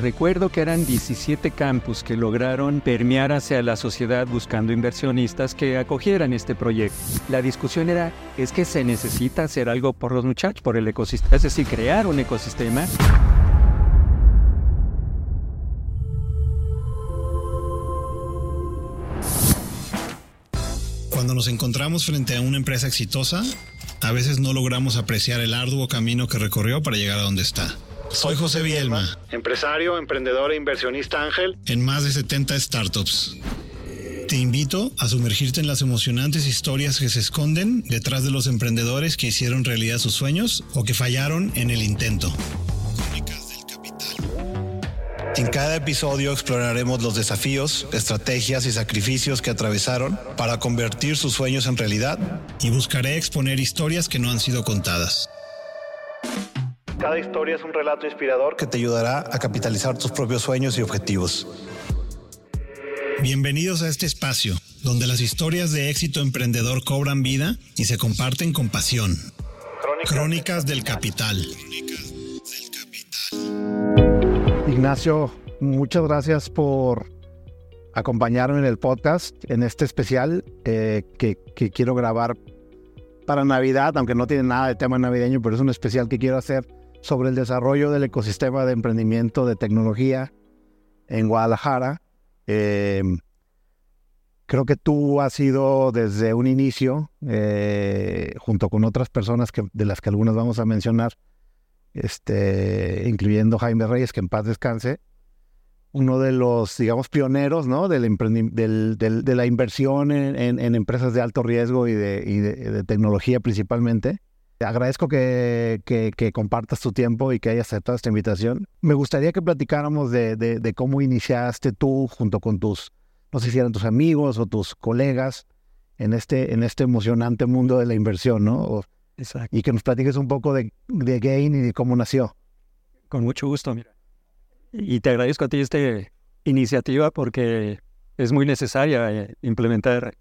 Recuerdo que eran 17 campus que lograron permear hacia la sociedad buscando inversionistas que acogieran este proyecto. La discusión era, es que se necesita hacer algo por los muchachos, por el ecosistema, es decir, crear un ecosistema. Cuando nos encontramos frente a una empresa exitosa, a veces no logramos apreciar el arduo camino que recorrió para llegar a donde está. Soy José Vielma, empresario, emprendedor e inversionista ángel en más de 70 startups. Te invito a sumergirte en las emocionantes historias que se esconden detrás de los emprendedores que hicieron realidad sus sueños o que fallaron en el intento. En cada episodio exploraremos los desafíos, estrategias y sacrificios que atravesaron para convertir sus sueños en realidad y buscaré exponer historias que no han sido contadas. Cada historia es un relato inspirador que te ayudará a capitalizar tus propios sueños y objetivos. Bienvenidos a este espacio, donde las historias de éxito emprendedor cobran vida y se comparten con pasión. Crónicas del Capital. Ignacio, muchas gracias por acompañarme en el podcast, en este especial que quiero grabar para Navidad, aunque no tiene nada de tema navideño, pero es un especial que quiero hacer sobre el desarrollo del ecosistema de emprendimiento de tecnología en Guadalajara. Creo que tú has sido desde un inicio, junto con otras personas de las que algunas vamos a mencionar, incluyendo Jaime Reyes, que en paz descanse, uno de los, digamos, pioneros, ¿no?, de la inversión en empresas de alto riesgo y de tecnología principalmente. Te agradezco que compartas tu tiempo y que hayas aceptado esta invitación. Me gustaría que platicáramos de cómo iniciaste tú junto con tus, no sé si eran tus amigos o tus colegas, en este emocionante mundo de la inversión, ¿no? Exacto. Y que nos platiques un poco de Gain y de cómo nació. Con mucho gusto, mira. Y te agradezco a ti esta iniciativa porque es muy necesaria implementar,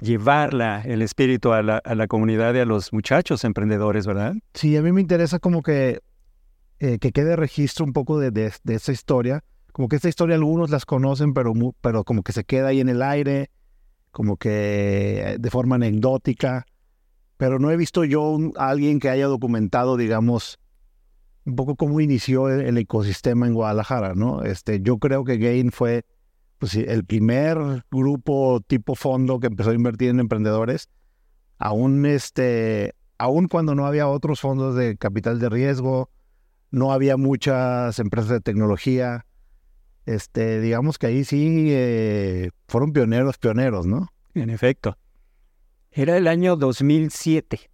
llevarla, el espíritu a la comunidad y a los muchachos emprendedores, ¿verdad? Sí, a mí me interesa como que quede registro un poco de esta historia. Como que esta historia algunos las conocen, pero como que se queda ahí en el aire, como que de forma anecdótica. Pero no he visto yo a alguien que haya documentado, digamos, un poco cómo inició el ecosistema en Guadalajara, ¿no? Yo creo que Gain fue, pues, el primer grupo tipo fondo que empezó a invertir en emprendedores, aún cuando no había otros fondos de capital de riesgo, no había muchas empresas de tecnología. Digamos que ahí sí fueron pioneros, ¿no? En efecto. Era el año 2007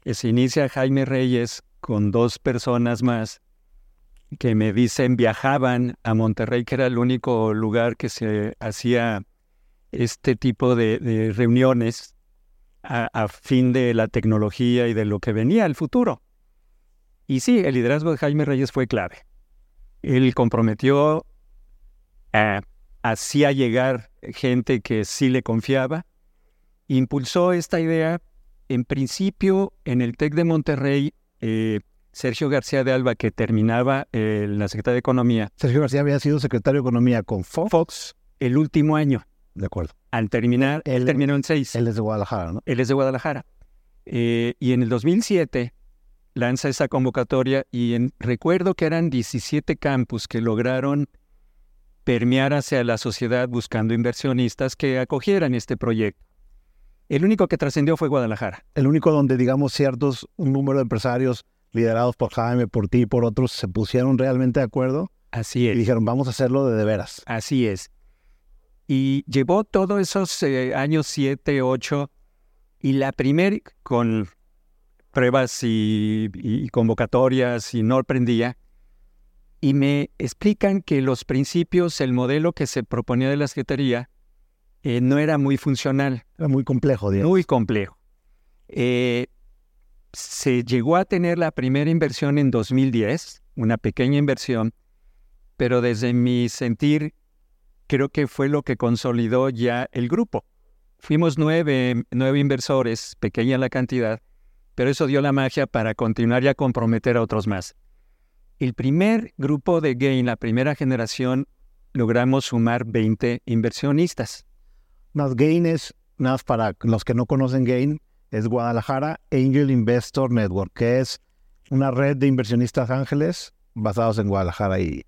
que se inicia Jaime Reyes con dos personas más que me dicen viajaban a Monterrey, que era el único lugar que se hacía este tipo de reuniones a fin de la tecnología y de lo que venía al futuro. Y sí, el liderazgo de Jaime Reyes fue clave. Él comprometió, hacía llegar gente que sí le confiaba. Impulsó esta idea, en principio, en el TEC de Monterrey, Sergio García de Alba, que terminaba la Secretaría de Economía. Sergio García había sido secretario de Economía con Fox el último año. De acuerdo. Al terminar, él terminó en 6. Él es de Guadalajara, ¿no? Él es de Guadalajara. Y en el 2007 lanza esa convocatoria y recuerdo que eran 17 campus que lograron permear hacia la sociedad buscando inversionistas que acogieran este proyecto. El único que trascendió fue Guadalajara. El único donde, digamos, un número de empresarios liderados por Jaime, por ti, por otros, se pusieron realmente de acuerdo. Así es. Y dijeron, vamos a hacerlo de veras. Así es. Y llevó todos esos años 7, 8, y la primera, con pruebas y convocatorias, y no aprendía. Y me explican que los principios, el modelo que se proponía de la Secretaría, no era muy funcional. Era muy complejo, digamos. Muy complejo. Se llegó a tener la primera inversión en 2010, una pequeña inversión, pero desde mi sentir, creo que fue lo que consolidó ya el grupo. Fuimos 9 inversores, pequeña la cantidad, pero eso dio la magia para continuar y a comprometer a otros más. El primer grupo de Gain, la primera generación, logramos sumar 20 inversionistas. Nos Gain es, nada más para los que no conocen Gain, es Guadalajara Angel Investor Network, que es una red de inversionistas ángeles basados en Guadalajara. Y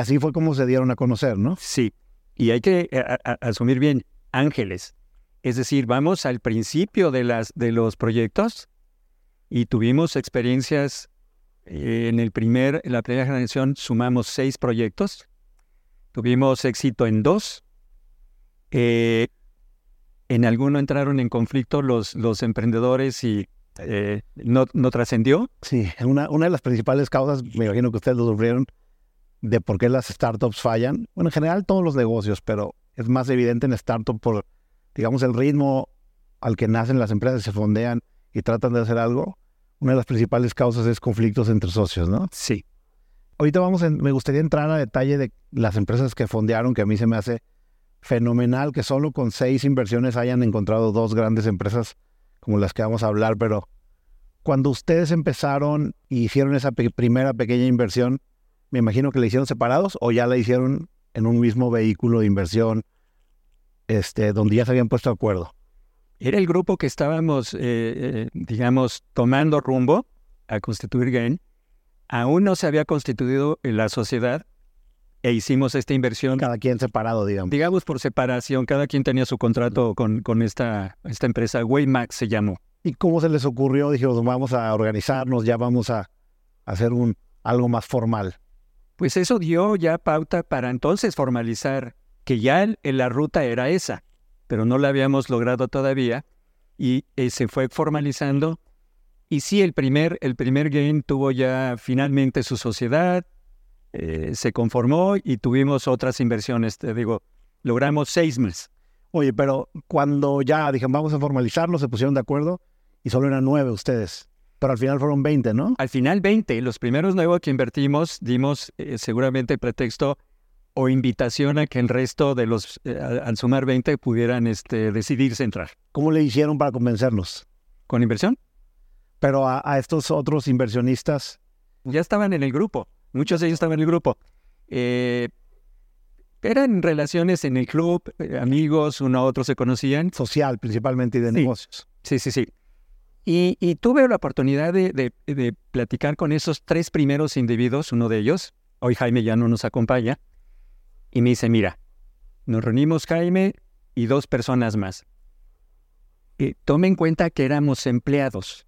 así fue como se dieron a conocer, ¿no? Sí, y hay que asumir bien, ángeles. Es decir, vamos al principio de los proyectos y tuvimos experiencias. En la primera generación sumamos 6 proyectos. Tuvimos éxito en 2. En alguno entraron en conflicto los emprendedores y no trascendió. Sí, una de las principales causas, me imagino que ustedes lo sufrieron, de por qué las startups fallan. Bueno, en general todos los negocios, pero es más evidente en startup por, digamos, el ritmo al que nacen las empresas, se fondean y tratan de hacer algo. Una de las principales causas es conflictos entre socios, ¿no? Sí. Ahorita me gustaría entrar a detalle de las empresas que fondearon, que a mí se me hace fenomenal que solo con 6 inversiones hayan encontrado 2 grandes empresas como las que vamos a hablar, pero cuando ustedes empezaron y hicieron esa primera pequeña inversión, me imagino que la hicieron separados o ya la hicieron en un mismo vehículo de inversión, donde ya se habían puesto de acuerdo. Era el grupo que estábamos, digamos, tomando rumbo a constituir Gain. Aún no se había constituido la sociedad e hicimos esta inversión. Cada quien separado, digamos. Digamos por separación, cada quien tenía su contrato con esta empresa, Waymax se llamó. ¿Y cómo se les ocurrió? Dijimos, vamos a organizarnos, ya vamos a hacer algo más formal. Pues eso dio ya pauta para entonces formalizar que ya la ruta era esa, pero no la habíamos logrado todavía y se fue formalizando. Y sí, el primer Gain tuvo ya finalmente su sociedad, se conformó y tuvimos otras inversiones. Te digo, logramos 6 más. Oye, pero cuando ya dijeron vamos a formalizarlo, se pusieron de acuerdo y solo eran 9 ustedes. Pero al final fueron 20, ¿no? Al final 20. Los primeros 9 que invertimos dimos seguramente el pretexto o invitación a que el resto de los, al sumar 20, pudieran decidirse entrar. ¿Cómo le hicieron para convencernos? ¿Con inversión? Pero a estos otros inversionistas... Ya estaban en el grupo. Muchos de ellos estaban en el grupo. Eran relaciones en el club, amigos, uno a otro se conocían. Social, principalmente, y de negocios. Sí. Y tuve la oportunidad de platicar con esos 3 primeros individuos, uno de ellos. Hoy Jaime ya no nos acompaña. Y me dice, mira, nos reunimos Jaime y 2 personas más. Tome en cuenta que éramos empleados,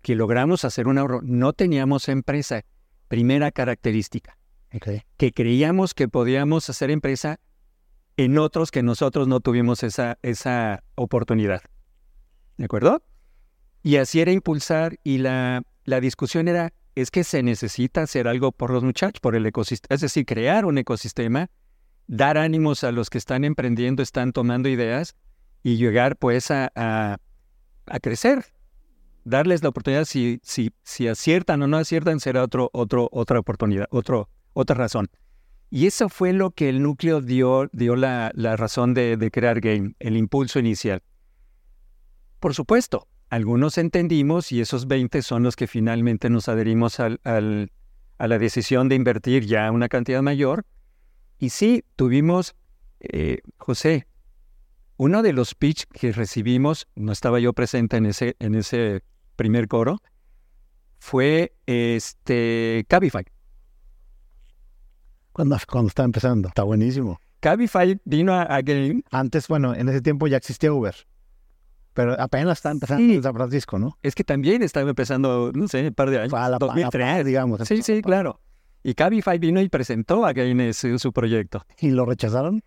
que logramos hacer un ahorro. No teníamos empresa, primera característica. Okay. Que creíamos que podíamos hacer empresa en otros que nosotros no tuvimos esa oportunidad. ¿De acuerdo? Y así era impulsar y la discusión era... Es que se necesita hacer algo por los muchachos, por el ecosistema. Es decir, crear un ecosistema, dar ánimos a los que están emprendiendo, están tomando ideas y llegar pues a crecer. Darles la oportunidad, si aciertan o no aciertan, será otra oportunidad, otra razón. Y eso fue lo que el núcleo dio la razón de crear Gain, el impulso inicial. Por supuesto. Algunos entendimos y esos 20 son los que finalmente nos adherimos a la decisión de invertir ya una cantidad mayor. Y sí, tuvimos, José, uno de los pitch que recibimos, no estaba yo presente en ese primer coro, fue Cabify. Cuando estaba empezando, está buenísimo. Cabify vino a Gain. Antes, bueno, en ese tiempo ya existía Uber. Pero apenas está empezando en San Francisco, ¿no? Es que también estaba empezando, no sé, un par de años. A la 2003, digamos. Sí, claro. Y Cabify vino y presentó a Gain su proyecto. ¿Y lo rechazaron?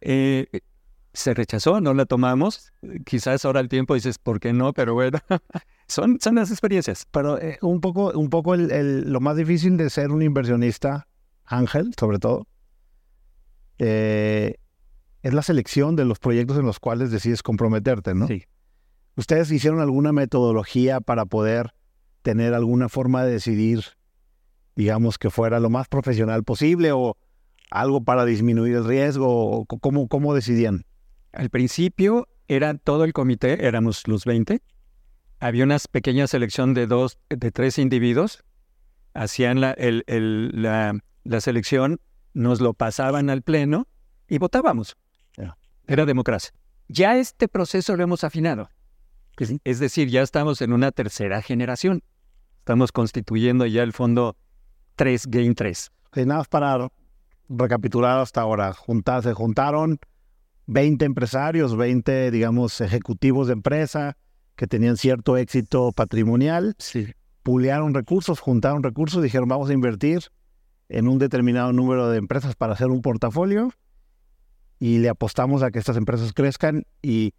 Se rechazó, no la tomamos. Quizás ahora al tiempo dices, ¿por qué no? Pero bueno, son las experiencias. Pero un poco lo más difícil de ser un inversionista, ángel, sobre todo, es la selección de los proyectos en los cuales decides comprometerte, ¿no? Sí. ¿Ustedes hicieron alguna metodología para poder tener alguna forma de decidir, digamos, que fuera lo más profesional posible o algo para disminuir el riesgo? ¿Cómo decidían? Al principio era todo el comité, éramos los 20. Había una pequeña selección de 3 individuos hacían la selección, nos lo pasaban al pleno y votábamos. Era democracia. Ya este proceso lo hemos afinado. ¿Sí? Es decir, ya estamos en una tercera generación. Estamos constituyendo ya el fondo 3, Game 3. Pues nada más para recapitular hasta ahora. Se juntaron 20 empresarios, 20, digamos, ejecutivos de empresa que tenían cierto éxito patrimonial. Sí. Pulearon recursos, juntaron recursos, dijeron vamos a invertir en un determinado número de empresas para hacer un portafolio y le apostamos a que estas empresas crezcan y,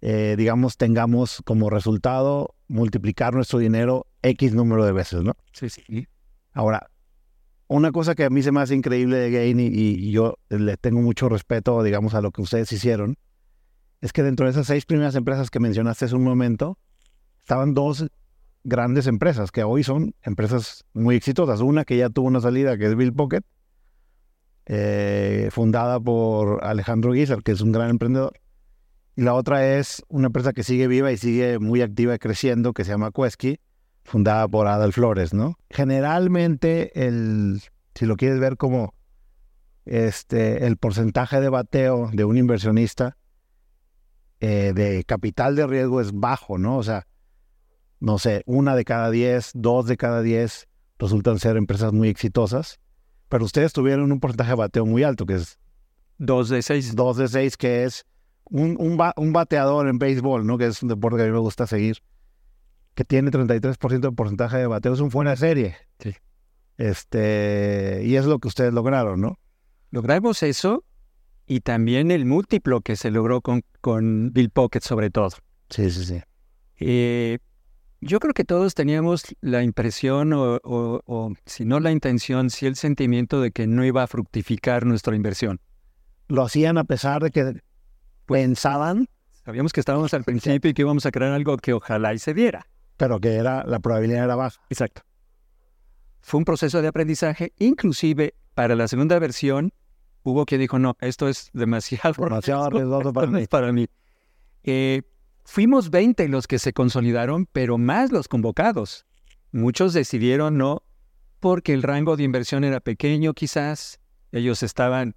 digamos, tengamos como resultado multiplicar nuestro dinero X número de veces, ¿no? Sí, sí. Ahora, una cosa que a mí se me hace increíble de Gain y yo le tengo mucho respeto, digamos, a lo que ustedes hicieron, es que dentro de esas 6 primeras empresas que mencionaste hace un momento, estaban 2 grandes empresas que hoy son empresas muy exitosas. Una que ya tuvo una salida, que es Bill Pocket, fundada por Alejandro Gieser, que es un gran emprendedor. Y la otra es una empresa que sigue viva y sigue muy activa y creciendo, que se llama Kueski, fundada por Adal Flores, ¿no? Generalmente, si lo quieres ver como el porcentaje de bateo de un inversionista de capital de riesgo es bajo, ¿no? O sea, no sé, 1 de cada 10, 2 de cada 10 resultan ser empresas muy exitosas, pero ustedes tuvieron un porcentaje de bateo muy alto, que es... 2 de 6. 2 de 6, que es un bateador en béisbol, ¿no? Que es un deporte que a mí me gusta seguir, que tiene 33% de porcentaje de bateo, es un fuera de serie. Sí. Y es lo que ustedes lograron, ¿no? Logramos eso y también el múltiplo que se logró con Bill Pocket sobre todo. Sí, sí, sí. Yo creo que todos teníamos la impresión o si no la intención, sí el sentimiento de que no iba a fructificar nuestra inversión. ¿Lo hacían a pesar de que pensaban? Sabíamos que estábamos al principio y que íbamos a crear algo que ojalá y se diera. Pero que era la probabilidad era baja. Exacto. Fue un proceso de aprendizaje, inclusive para la segunda versión hubo quien dijo, no, esto es demasiado arriesgoso para mí. Fuimos 20 los que se consolidaron, pero más los convocados. Muchos decidieron no, porque el rango de inversión era pequeño quizás. Ellos estaban...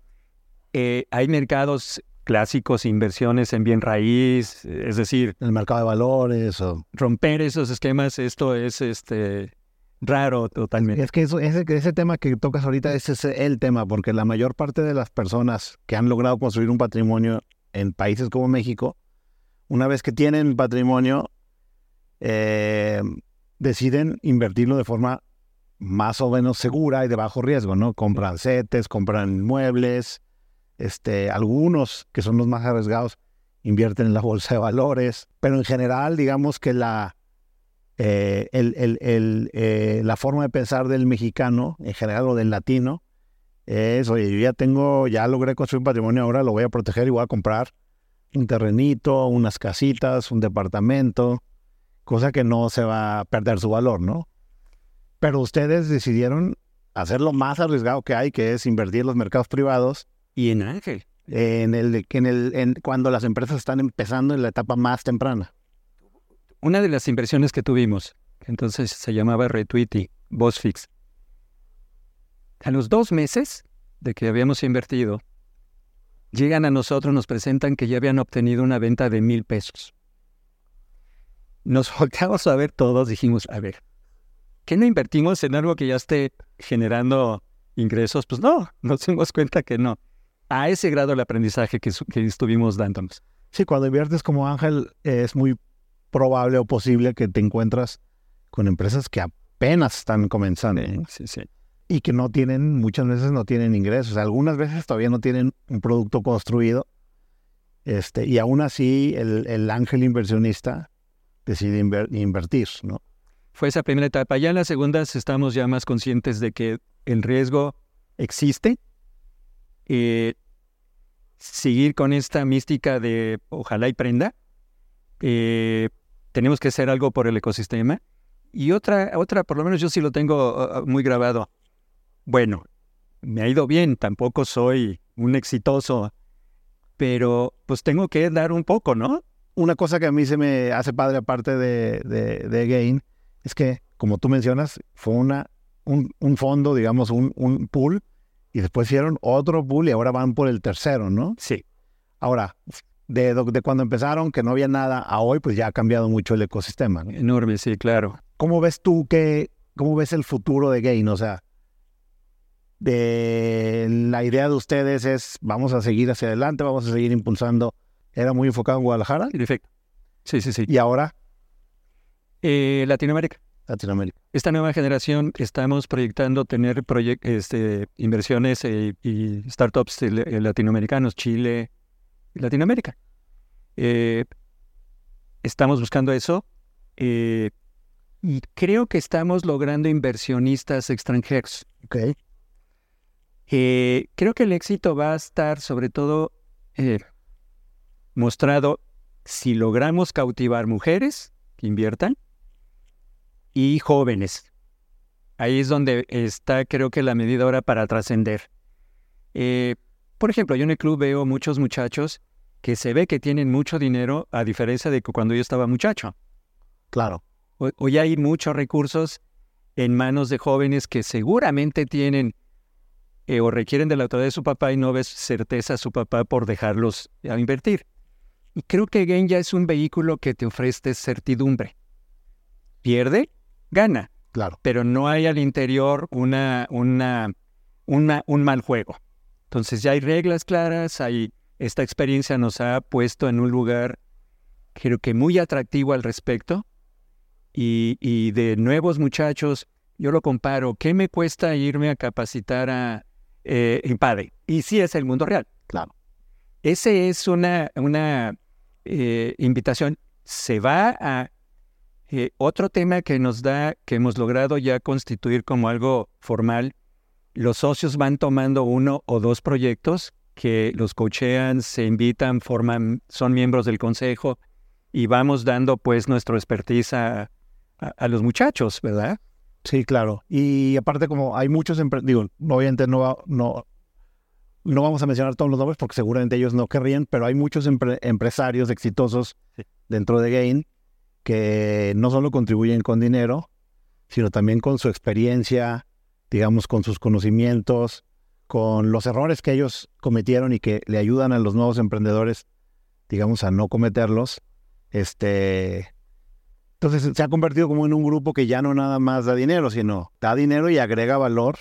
hay mercados clásicos, inversiones en bien raíz, es decir... El mercado de valores o... Romper esos esquemas, esto es raro totalmente. Es que ese tema que tocas ahorita, ese es el tema, porque la mayor parte de las personas que han logrado construir un patrimonio en países como México... Una vez que tienen patrimonio, deciden invertirlo de forma más o menos segura y de bajo riesgo, ¿no? Compran CETES, compran inmuebles, algunos que son los más arriesgados invierten en la bolsa de valores, pero en general, digamos que la forma de pensar del mexicano, en general o del latino, es, oye, yo ya logré construir un patrimonio, ahora lo voy a proteger y voy a comprar un terrenito, unas casitas, un departamento, cosa que no se va a perder su valor, ¿no? Pero ustedes decidieron hacer lo más arriesgado que hay, que es invertir en los mercados privados. Y en Ángel. Cuando las empresas están empezando en la etapa más temprana. Una de las inversiones que tuvimos, que entonces se llamaba Retweety, Bossfix. A los 2 meses de que habíamos invertido, llegan a nosotros, nos presentan que ya habían obtenido una venta de $1,000. Nos volteamos a ver todos, dijimos, a ver, ¿qué no invertimos en algo que ya esté generando ingresos? Pues no, nos dimos cuenta que no. A ese grado el aprendizaje que estuvimos dándonos. Sí, cuando inviertes como Ángel, es muy probable o posible que te encuentras con empresas que apenas están comenzando. Sí, sí. Y que muchas veces no tienen ingresos. Algunas veces todavía no tienen un producto construido. Y aún así el ángel inversionista decide invertir, ¿no? Fue esa primera etapa. Ya en las segundas estamos ya más conscientes de que el riesgo existe. Seguir con esta mística de ojalá y prenda. Tenemos que hacer algo por el ecosistema. Y otra, por lo menos yo sí lo tengo muy grabado. Bueno, me ha ido bien, tampoco soy un exitoso, pero pues tengo que dar un poco, ¿no? Una cosa que a mí se me hace padre aparte de Gain es que, como tú mencionas, fue una un fondo, digamos, un pool, y después hicieron otro pool y ahora van por el tercero, ¿no? Sí. Ahora, de cuando empezaron, que no había nada, a hoy, pues ya ha cambiado mucho el ecosistema, ¿no? Enorme, sí, claro. ¿Cómo ves tú cómo ves el futuro de Gain? O sea, la idea de ustedes es, vamos a seguir hacia adelante, vamos a seguir impulsando. ¿Era muy enfocado en Guadalajara? En efecto. Sí, sí, sí. ¿Y ahora? Latinoamérica. Esta nueva generación estamos proyectando tener inversiones y startups latinoamericanos, Chile, Latinoamérica. Estamos buscando eso y creo que estamos logrando inversionistas extranjeros. Okay. Creo que el éxito va a estar sobre todo mostrado si logramos cautivar mujeres que inviertan y jóvenes. Ahí es donde está, creo que, la medida ahora para trascender. Por ejemplo, yo en el club veo muchos muchachos que se ve que tienen mucho dinero, a diferencia de cuando yo estaba muchacho. Claro. Hoy hay muchos recursos en manos de jóvenes que seguramente tienen o requieren de la autoridad de su papá, y no ves certeza a su papá por dejarlos a invertir. Y creo que Gain ya es un vehículo que te ofrece certidumbre. Pierde, gana. Claro. Pero no hay al interior un mal juego. Entonces ya hay reglas claras, esta experiencia nos ha puesto en un lugar, creo que muy atractivo al respecto. Y de nuevos muchachos, yo lo comparo, ¿qué me cuesta irme a capacitar a IPADE? Y sí es el mundo real. Claro. Esa es una invitación. Se va a... otro tema que que hemos logrado ya constituir como algo formal, los socios van tomando uno o dos proyectos que los coachean, se invitan, son miembros del consejo y vamos dando pues nuestro expertise a los muchachos, ¿verdad? Sí, claro. Y aparte, como hay muchos emprendedores, digo, obviamente no vamos a mencionar todos los nombres porque seguramente ellos no querrían, pero hay muchos empresarios exitosos dentro de Gain, que no solo contribuyen con dinero, sino también con su experiencia, digamos, con sus conocimientos, con los errores que ellos cometieron y que le ayudan a los nuevos emprendedores, digamos, a no cometerlos. Entonces se ha convertido como en un grupo que ya no nada más da dinero, sino da dinero y agrega valor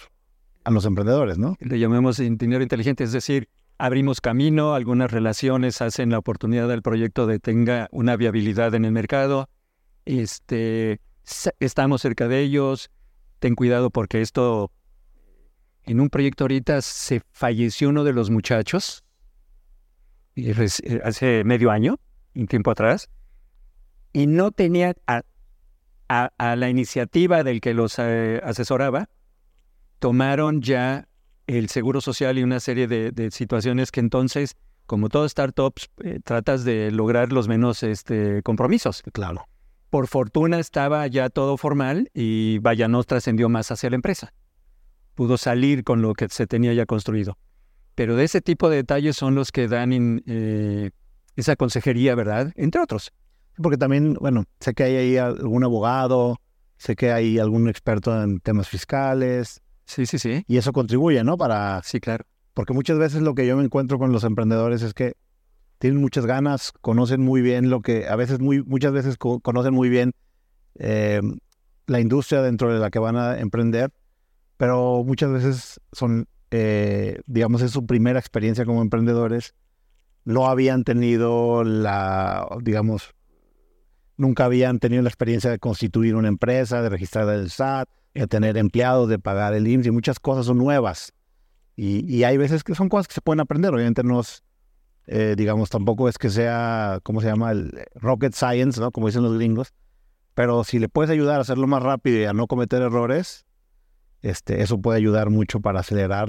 a los emprendedores, ¿no? Le llamamos dinero inteligente, es decir, abrimos camino, algunas relaciones hacen la oportunidad del proyecto de tenga una viabilidad en el mercado. Estamos cerca de ellos. Ten cuidado porque esto, en un proyecto ahorita se falleció uno de los muchachos hace medio año, un tiempo atrás, y no tenía a la iniciativa del que los asesoraba, tomaron ya el seguro social y una serie de situaciones que entonces, como todo startups, tratas de lograr los menos compromisos. Claro. Por fortuna estaba ya todo formal y Vayanostra ascendió más hacia la empresa. Pudo salir con lo que se tenía ya construido. Pero de ese tipo de detalles son los que dan esa consejería, ¿verdad? Entre otros. Porque también, bueno, sé que hay ahí algún abogado, sé que hay algún experto en temas fiscales. Sí, sí, sí. Y eso contribuye, ¿no? Sí, claro. Porque muchas veces lo que yo me encuentro con los emprendedores es que tienen muchas ganas, conocen muy bien lo que... muchas veces conocen muy bien la industria dentro de la que van a emprender, pero muchas veces son, digamos, es su primera experiencia como emprendedores. No habían tenido nunca habían tenido la experiencia de constituir una empresa, de registrar el SAT, de tener empleados, de pagar el IMSS, y muchas cosas son nuevas. Y hay veces que son cosas que se pueden aprender. Obviamente no es, tampoco es que sea, ¿cómo se llama? El rocket science, ¿no? Como dicen los gringos. Pero si le puedes ayudar a hacerlo más rápido y a no cometer errores, eso puede ayudar mucho para acelerar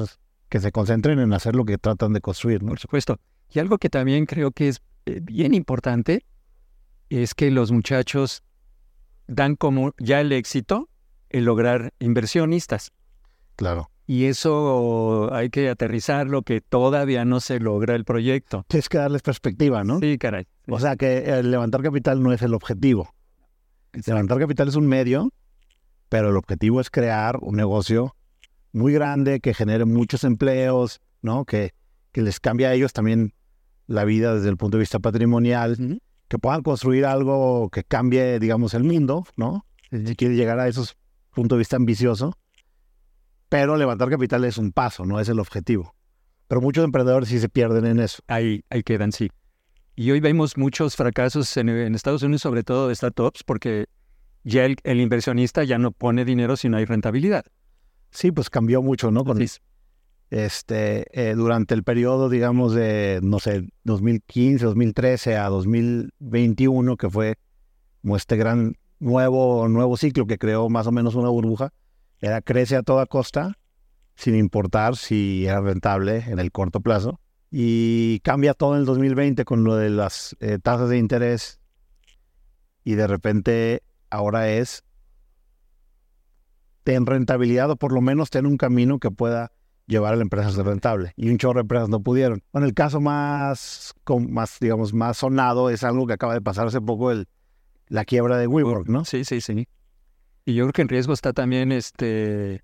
que se concentren en hacer lo que tratan de construir, ¿no? Por supuesto. Y algo que también creo que es bien importante es que los muchachos dan como ya el éxito el lograr inversionistas. Claro. Y eso hay que aterrizar lo que todavía no se logra el proyecto. Tienes que darles perspectiva, ¿no? Sí, caray. Sí. O sea, que levantar capital no es el objetivo. Exacto. Levantar capital es un medio, pero el objetivo es crear un negocio muy grande que genere muchos empleos, ¿no? Que les cambie a ellos también la vida desde el punto de vista patrimonial, uh-huh, que puedan construir algo que cambie, digamos, el mundo, ¿no? Si quiere llegar a esos puntos de vista ambicioso, pero levantar capital es un paso, no es el objetivo. Pero muchos emprendedores sí se pierden en eso. Ahí quedan, sí. Y hoy vemos muchos fracasos en Estados Unidos, sobre todo de startups, porque ya el inversionista ya no pone dinero si no hay rentabilidad. Sí, pues cambió mucho, ¿no? Con, durante el periodo, digamos, de, no sé, 2015, 2013 a 2021, que fue como este gran nuevo ciclo que creó más o menos una burbuja, era crece a toda costa, sin importar si era rentable en el corto plazo. Y cambia todo en el 2020 con lo de las tasas de interés. Y de repente ahora es ten rentabilidad o por lo menos ten un camino que pueda llevar a la empresa a ser rentable. Y un chorro de empresas no pudieron. Bueno, el caso más sonado es algo que acaba de pasar hace poco, la quiebra de WeWork, ¿no? Sí. Y yo creo que en riesgo está también Uber.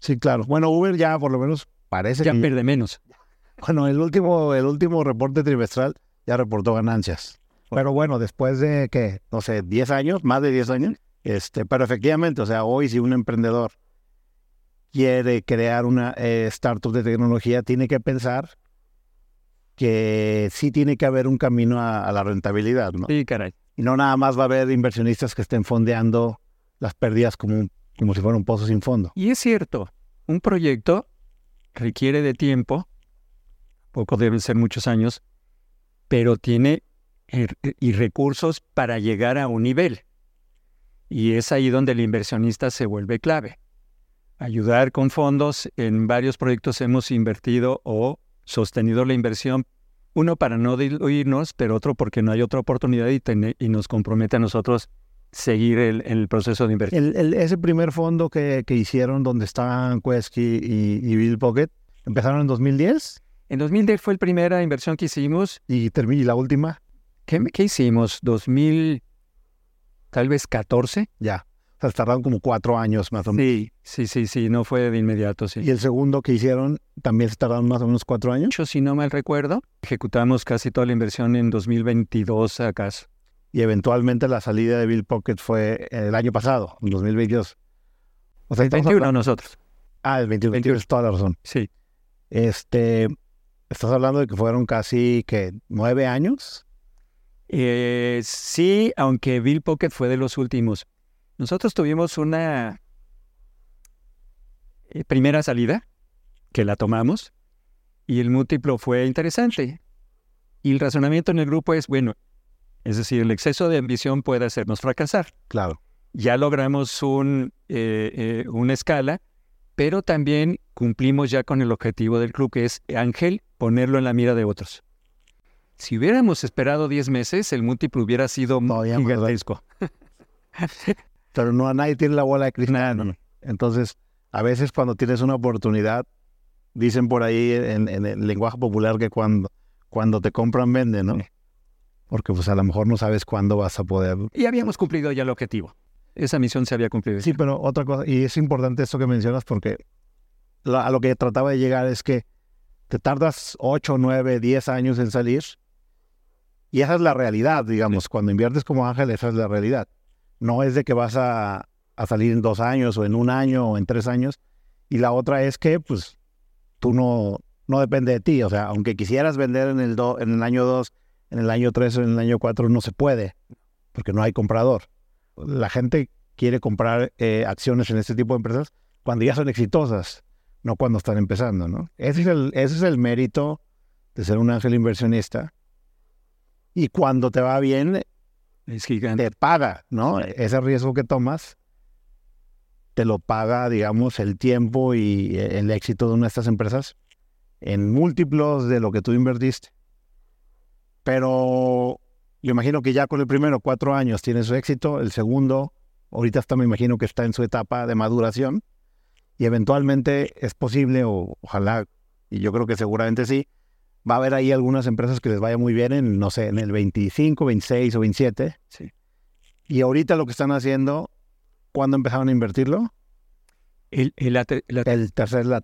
Sí, claro. Bueno, Uber ya por lo menos parece ya que... Ya pierde menos. Bueno, el último reporte trimestral ya reportó ganancias. Pero bueno, después de, ¿qué? No sé, 10 años, más de 10 años. Pero efectivamente, o sea, hoy si un emprendedor quiere crear una startup de tecnología, tiene que pensar que sí tiene que haber un camino a la rentabilidad, ¿no? Sí, caray. Y no nada más va a haber inversionistas que estén fondeando las pérdidas como si fuera un pozo sin fondo. Y es cierto, un proyecto requiere de tiempo, poco deben ser muchos años, pero tiene y recursos para llegar a un nivel. Y es ahí donde el inversionista se vuelve clave. Ayudar con fondos, en varios proyectos hemos invertido o sostenido la inversión, uno para no diluirnos, pero otro porque no hay otra oportunidad y nos compromete a nosotros seguir el proceso de inversión. Ese primer fondo que hicieron donde estaban Kueski y Bill Pocket, ¿empezaron en 2010? En 2010 fue la primera inversión que hicimos. ¿Y la última? ¿Qué hicimos? 2000, tal vez 14. Ya, o sea, tardaron como 4 años más o menos. Sí, no fue de inmediato, sí. ¿Y el segundo que hicieron también se tardaron más o menos 4 años? Yo, si no mal recuerdo, ejecutamos casi toda la inversión en 2022 acaso. Y eventualmente la salida de Bill Pocket fue el año pasado, en 2022. O sea, el 21 hablando... nosotros. Ah, el 21, 21 es toda la razón. Sí. Estás hablando de que fueron casi, ¿qué? 9 años. Sí, aunque Bill Pocket fue de los últimos. Nosotros tuvimos una primera salida, que la tomamos, y el múltiplo fue interesante. Y el razonamiento en el grupo es, bueno, es decir, el exceso de ambición puede hacernos fracasar. Claro. Ya logramos una escala, pero también cumplimos ya con el objetivo del club, que es, Ángel, ponerlo en la mira de otros. Si hubiéramos esperado 10 meses, el múltiplo hubiera sido gigantesco. Pero no, a nadie tiene la bola de cristal. No. Entonces, a veces cuando tienes una oportunidad, dicen por ahí en el lenguaje popular que cuando te compran, venden, ¿no? Sí. Porque pues a lo mejor no sabes cuándo vas a poder... Y habíamos cumplido ya el objetivo. Esa misión se había cumplido. Sí, pero otra cosa, y es importante esto que mencionas porque a lo que trataba de llegar es que te tardas 8, 9, 10 años en salir y esa es la realidad, digamos. Sí. Cuando inviertes como Ángel, esa es la realidad. No es de que vas a salir en 2 años o en 1 año o en 3 años. Y la otra es que pues tú no depende de ti. O sea, aunque quisieras vender en el año 2... en el año 3 o en el año 4 no se puede, porque no hay comprador. La gente quiere comprar acciones en este tipo de empresas cuando ya son exitosas, no cuando están empezando, ¿no? Ese es el mérito de ser un ángel inversionista. Y cuando te va bien, es gigante. Te paga, ¿no? Ese riesgo que tomas, te lo paga, digamos, el tiempo y el éxito de una de estas empresas en múltiplos de lo que tú invertiste. Pero yo imagino que ya con el primero, 4 años, tiene su éxito. El segundo, ahorita hasta me imagino que está en su etapa de maduración. Y eventualmente es posible, o ojalá, y yo creo que seguramente sí, va a haber ahí algunas empresas que les vaya muy bien en, no sé, en el 25, 26 o 27. Sí. Y ahorita lo que están haciendo ¿Cuándo empezaron a invertirlo? La tercera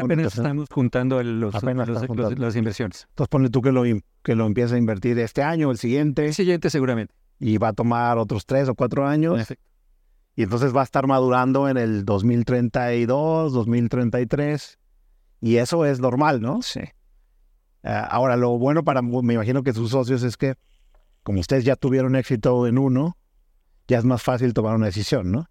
apenas estamos juntando las inversiones. Entonces ponle tú que lo empieces a invertir este año o el siguiente. El siguiente seguramente. Y va a tomar otros 3 o 4 años. Perfecto. Y entonces va a estar madurando en el 2032, 2033. Y eso es normal, ¿no? Sí. Ahora, lo bueno para, me imagino que sus socios es que, como ustedes ya tuvieron éxito en uno, ya es más fácil tomar una decisión, ¿no?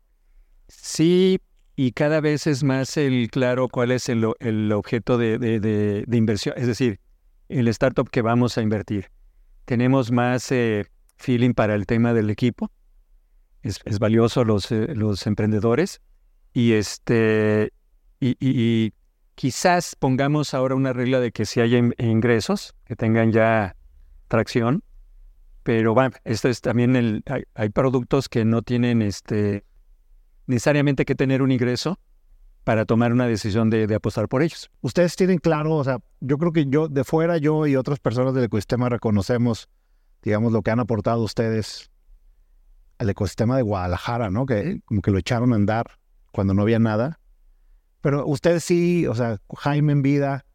Sí, y cada vez es más claro cuál es el objeto de inversión. Es decir, el startup que vamos a invertir. Tenemos más feeling para el tema del equipo. Es valioso los emprendedores. Y quizás pongamos ahora una regla de que si haya ingresos, que tengan ya tracción. Pero bueno, esto es también hay productos que no tienen necesariamente que tener un ingreso para tomar una decisión de apostar por ellos. Ustedes tienen claro, o sea, yo creo que yo y otras personas del ecosistema reconocemos, digamos, lo que han aportado ustedes al ecosistema de Guadalajara, ¿no? Que como que lo echaron a andar cuando no había nada. Pero ustedes sí, o sea, Jaime en vida,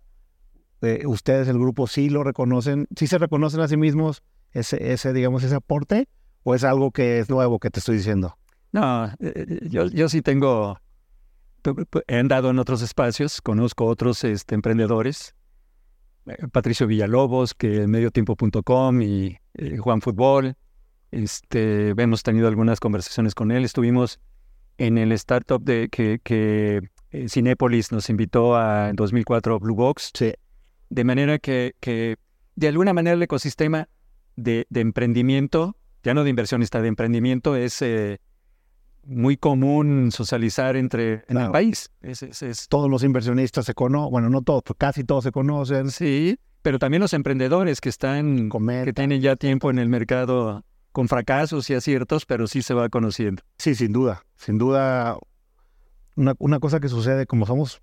ustedes el grupo sí lo reconocen, sí se reconocen a sí mismos. Ese aporte, ¿o es algo que es nuevo que te estoy diciendo? No, yo sí tengo, he andado en otros espacios, conozco otros emprendedores, Patricio Villalobos, que Mediotiempo.com y Juan Fútbol, hemos tenido algunas conversaciones con él, estuvimos en el startup que Cinépolis nos invitó en 2004 Blue Box, sí. De manera que de alguna manera el ecosistema de emprendimiento, ya no de inversionista, de emprendimiento, es muy común socializar en el país. Todos los inversionistas se conocen, bueno, no todos, pero casi todos se conocen. Sí, pero también los emprendedores que tienen ya tiempo en el mercado con fracasos y aciertos, pero sí se va conociendo. Sí, sin duda, una cosa que sucede, como somos,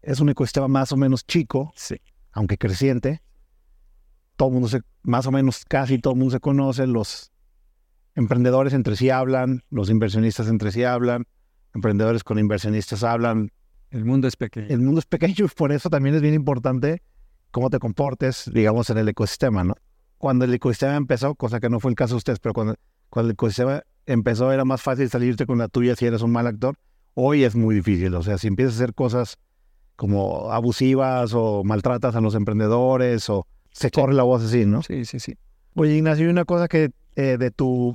es un ecosistema más o menos chico, sí, aunque creciente. Todo el mundo más o menos casi todo el mundo se conoce, los emprendedores entre sí hablan, los inversionistas entre sí hablan, emprendedores con inversionistas hablan. El mundo es pequeño. El mundo es pequeño, por eso también es bien importante cómo te comportes, digamos, en el ecosistema, ¿no? Cuando el ecosistema empezó, cosa que no fue el caso de ustedes, pero cuando el ecosistema empezó era más fácil salirte con la tuya si eres un mal actor. Hoy es muy difícil, o sea, si empiezas a hacer cosas como abusivas o maltratas a los emprendedores o se corre la voz así, ¿no? Sí. Oye, Ignacio, hay una cosa que de tu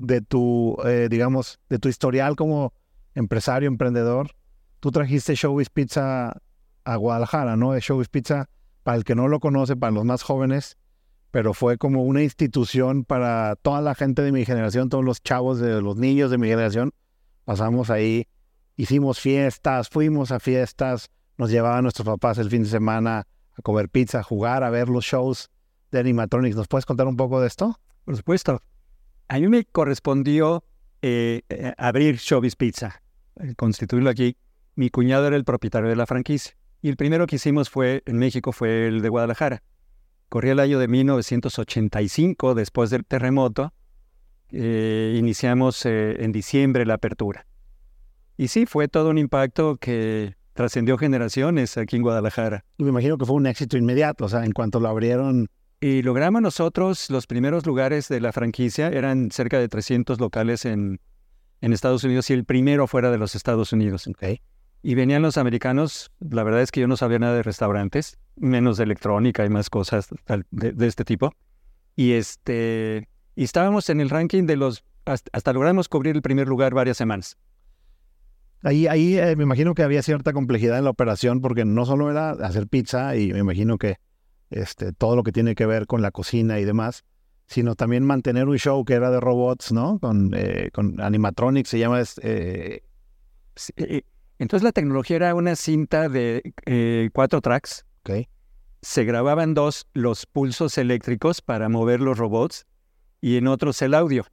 historial como empresario, emprendedor, tú trajiste Showbiz Pizza a Guadalajara, ¿no? Showbiz Pizza, para el que no lo conoce, para los más jóvenes, pero fue como una institución para toda la gente de mi generación, todos los chavos, de los niños de mi generación, pasamos ahí, hicimos fiestas, fuimos a fiestas, nos llevaban nuestros papás el fin de semana a comer pizza, a jugar, a ver los shows de animatronics. ¿Nos puedes contar un poco de esto? Por supuesto. A mí me correspondió abrir Showbiz Pizza, constituirlo aquí. Mi cuñado era el propietario de la franquicia. Y el primero que hicimos en México fue el de Guadalajara. Corría el año de 1985, después del terremoto. Iniciamos en diciembre la apertura. Y sí, fue todo un impacto que trascendió generaciones aquí en Guadalajara. Y me imagino que fue un éxito inmediato, o sea, en cuanto lo abrieron. Y logramos nosotros los primeros lugares de la franquicia, eran cerca de 300 locales en Estados Unidos y el primero fuera de los Estados Unidos. Okay. Y venían los americanos, la verdad es que yo no sabía nada de restaurantes, menos de electrónica y más cosas de este tipo. Y estábamos en el ranking de los, hasta logramos cubrir el primer lugar varias semanas. Ahí me imagino que había cierta complejidad en la operación porque no solo era hacer pizza y me imagino que todo lo que tiene que ver con la cocina y demás, sino también mantener un show que era de robots, ¿no? Con animatronics se llama. Sí, entonces la tecnología era una cinta de 4 tracks. Okay. Se grababan 2 los pulsos eléctricos para mover los robots y en otros el audio.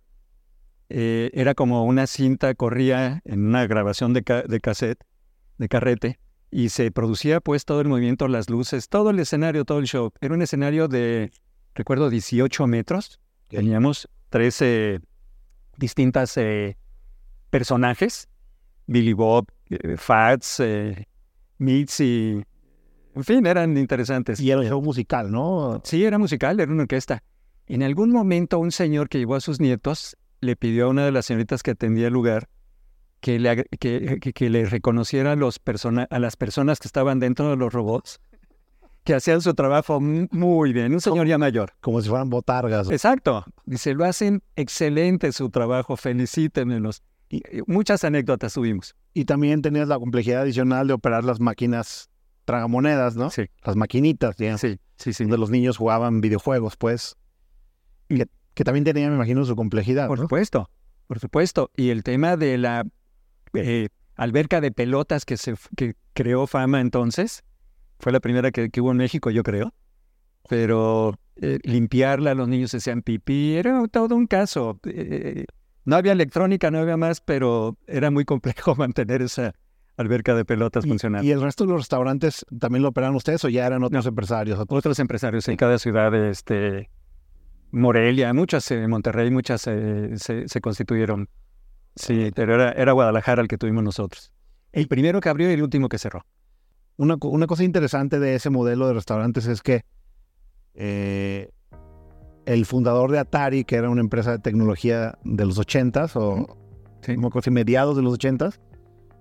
Era como una cinta, corría en una grabación de cassette, de carrete, y se producía pues todo el movimiento, las luces, todo el escenario, todo el show. Era un escenario de, recuerdo, 18 metros. Teníamos 13 distintas personajes, Billy Bob, Fats, Mitz y... En fin, eran interesantes. Y era un musical, ¿no? Sí, era musical, era una orquesta. En algún momento un señor que llevó a sus nietos le pidió a una de las señoritas que atendía el lugar que le reconociera a las personas que estaban dentro de los robots, que hacían su trabajo muy bien. Un señor ya mayor. Como si fueran botargas. Exacto. Dice, lo hacen excelente su trabajo, felicítenlos. Y muchas anécdotas subimos. Y también tenías la complejidad adicional de operar las máquinas tragamonedas, ¿no? Sí. Las maquinitas, ya. Sí, sí, sí. Donde los niños jugaban videojuegos, pues. Que también tenía, me imagino, su complejidad. Por supuesto, por supuesto. Y el tema de la alberca de pelotas que creó fama entonces... Fue la primera que hubo en México, yo creo. Pero limpiarla, los niños hacían pipí, era todo un caso. No había electrónica, no había más, pero era muy complejo mantener esa alberca de pelotas funcionando. ¿Y el resto de los restaurantes también lo operaban ustedes o ya eran otros empresarios? Otros empresarios en cada ciudad, Morelia, muchas en Monterrey, muchas se constituyeron. Sí, pero era Guadalajara el que tuvimos nosotros. El primero que abrió y el último que cerró. Una cosa interesante de ese modelo de restaurantes es que el fundador de Atari, que era una empresa de tecnología de los 80s o sí, mediados de los 80s,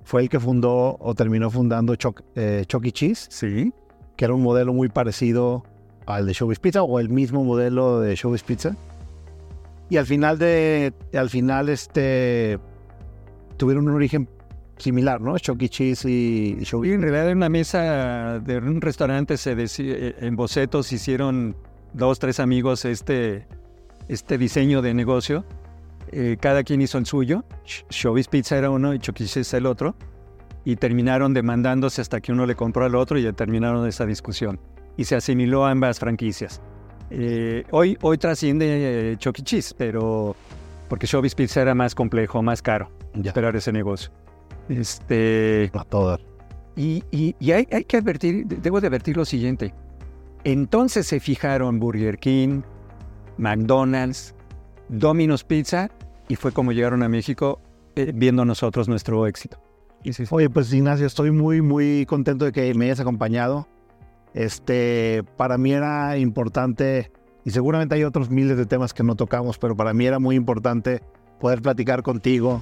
fue el que fundó o terminó fundando Chuck E. Cheese, sí, que era un modelo muy parecido al de Showbiz Pizza o el mismo modelo de Showbiz Pizza. Y al final tuvieron un origen similar, ¿no? Chuck E. Cheese y Showbiz. Y en realidad en una mesa de un restaurante se decía, en bocetos hicieron 2, 3 amigos este diseño de negocio. Cada quien hizo el suyo. Showbiz Pizza era uno y Chuck E. Cheese el otro. Y terminaron demandándose hasta que uno le compró al otro y ya terminaron esa discusión. Y se asimiló a ambas franquicias. Hoy trasciende Chuck E. Cheese, pero porque Showbiz Pizza era más complejo, más caro operar ese negocio. A todo. Y hay que advertir, debo de advertir lo siguiente. Entonces se fijaron Burger King, McDonald's, Domino's Pizza, y fue como llegaron a México viendo nosotros nuestro éxito. Sí. Oye, pues Ignacio, estoy muy, muy contento de que me hayas acompañado. Para mí era importante, y seguramente hay otros miles de temas que no tocamos, pero para mí era muy importante poder platicar contigo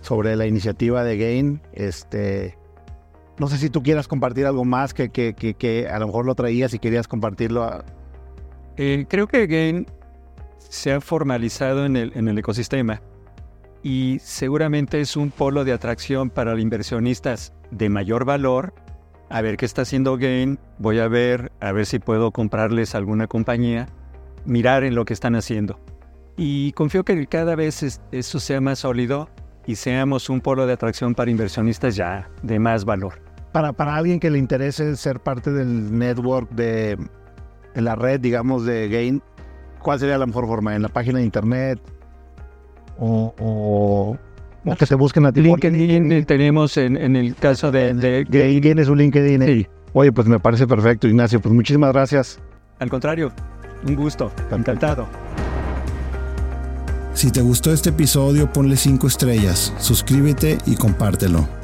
sobre la iniciativa de Gain. No sé si tú quieras compartir algo más que a lo mejor lo traías y querías compartirlo. Creo que Gain se ha formalizado en el ecosistema y seguramente es un polo de atracción para inversionistas de mayor valor. A ver qué está haciendo Gain, voy a ver si puedo comprarles alguna compañía, mirar en lo que están haciendo. Y confío que cada vez eso sea más sólido y seamos un polo de atracción para inversionistas ya de más valor. Para alguien que le interese ser parte del network de la red, digamos, de Gain, ¿cuál sería la mejor forma? ¿En la página de internet? ¿O que se busquen a ti? LinkedIn tenemos en el caso de Gain. Gain es un LinkedIn. Sí. Oye, pues me parece perfecto, Ignacio. Pues muchísimas gracias. Al contrario, un gusto. Perfecto. Encantado. Si te gustó este episodio, ponle 5 estrellas, suscríbete y compártelo.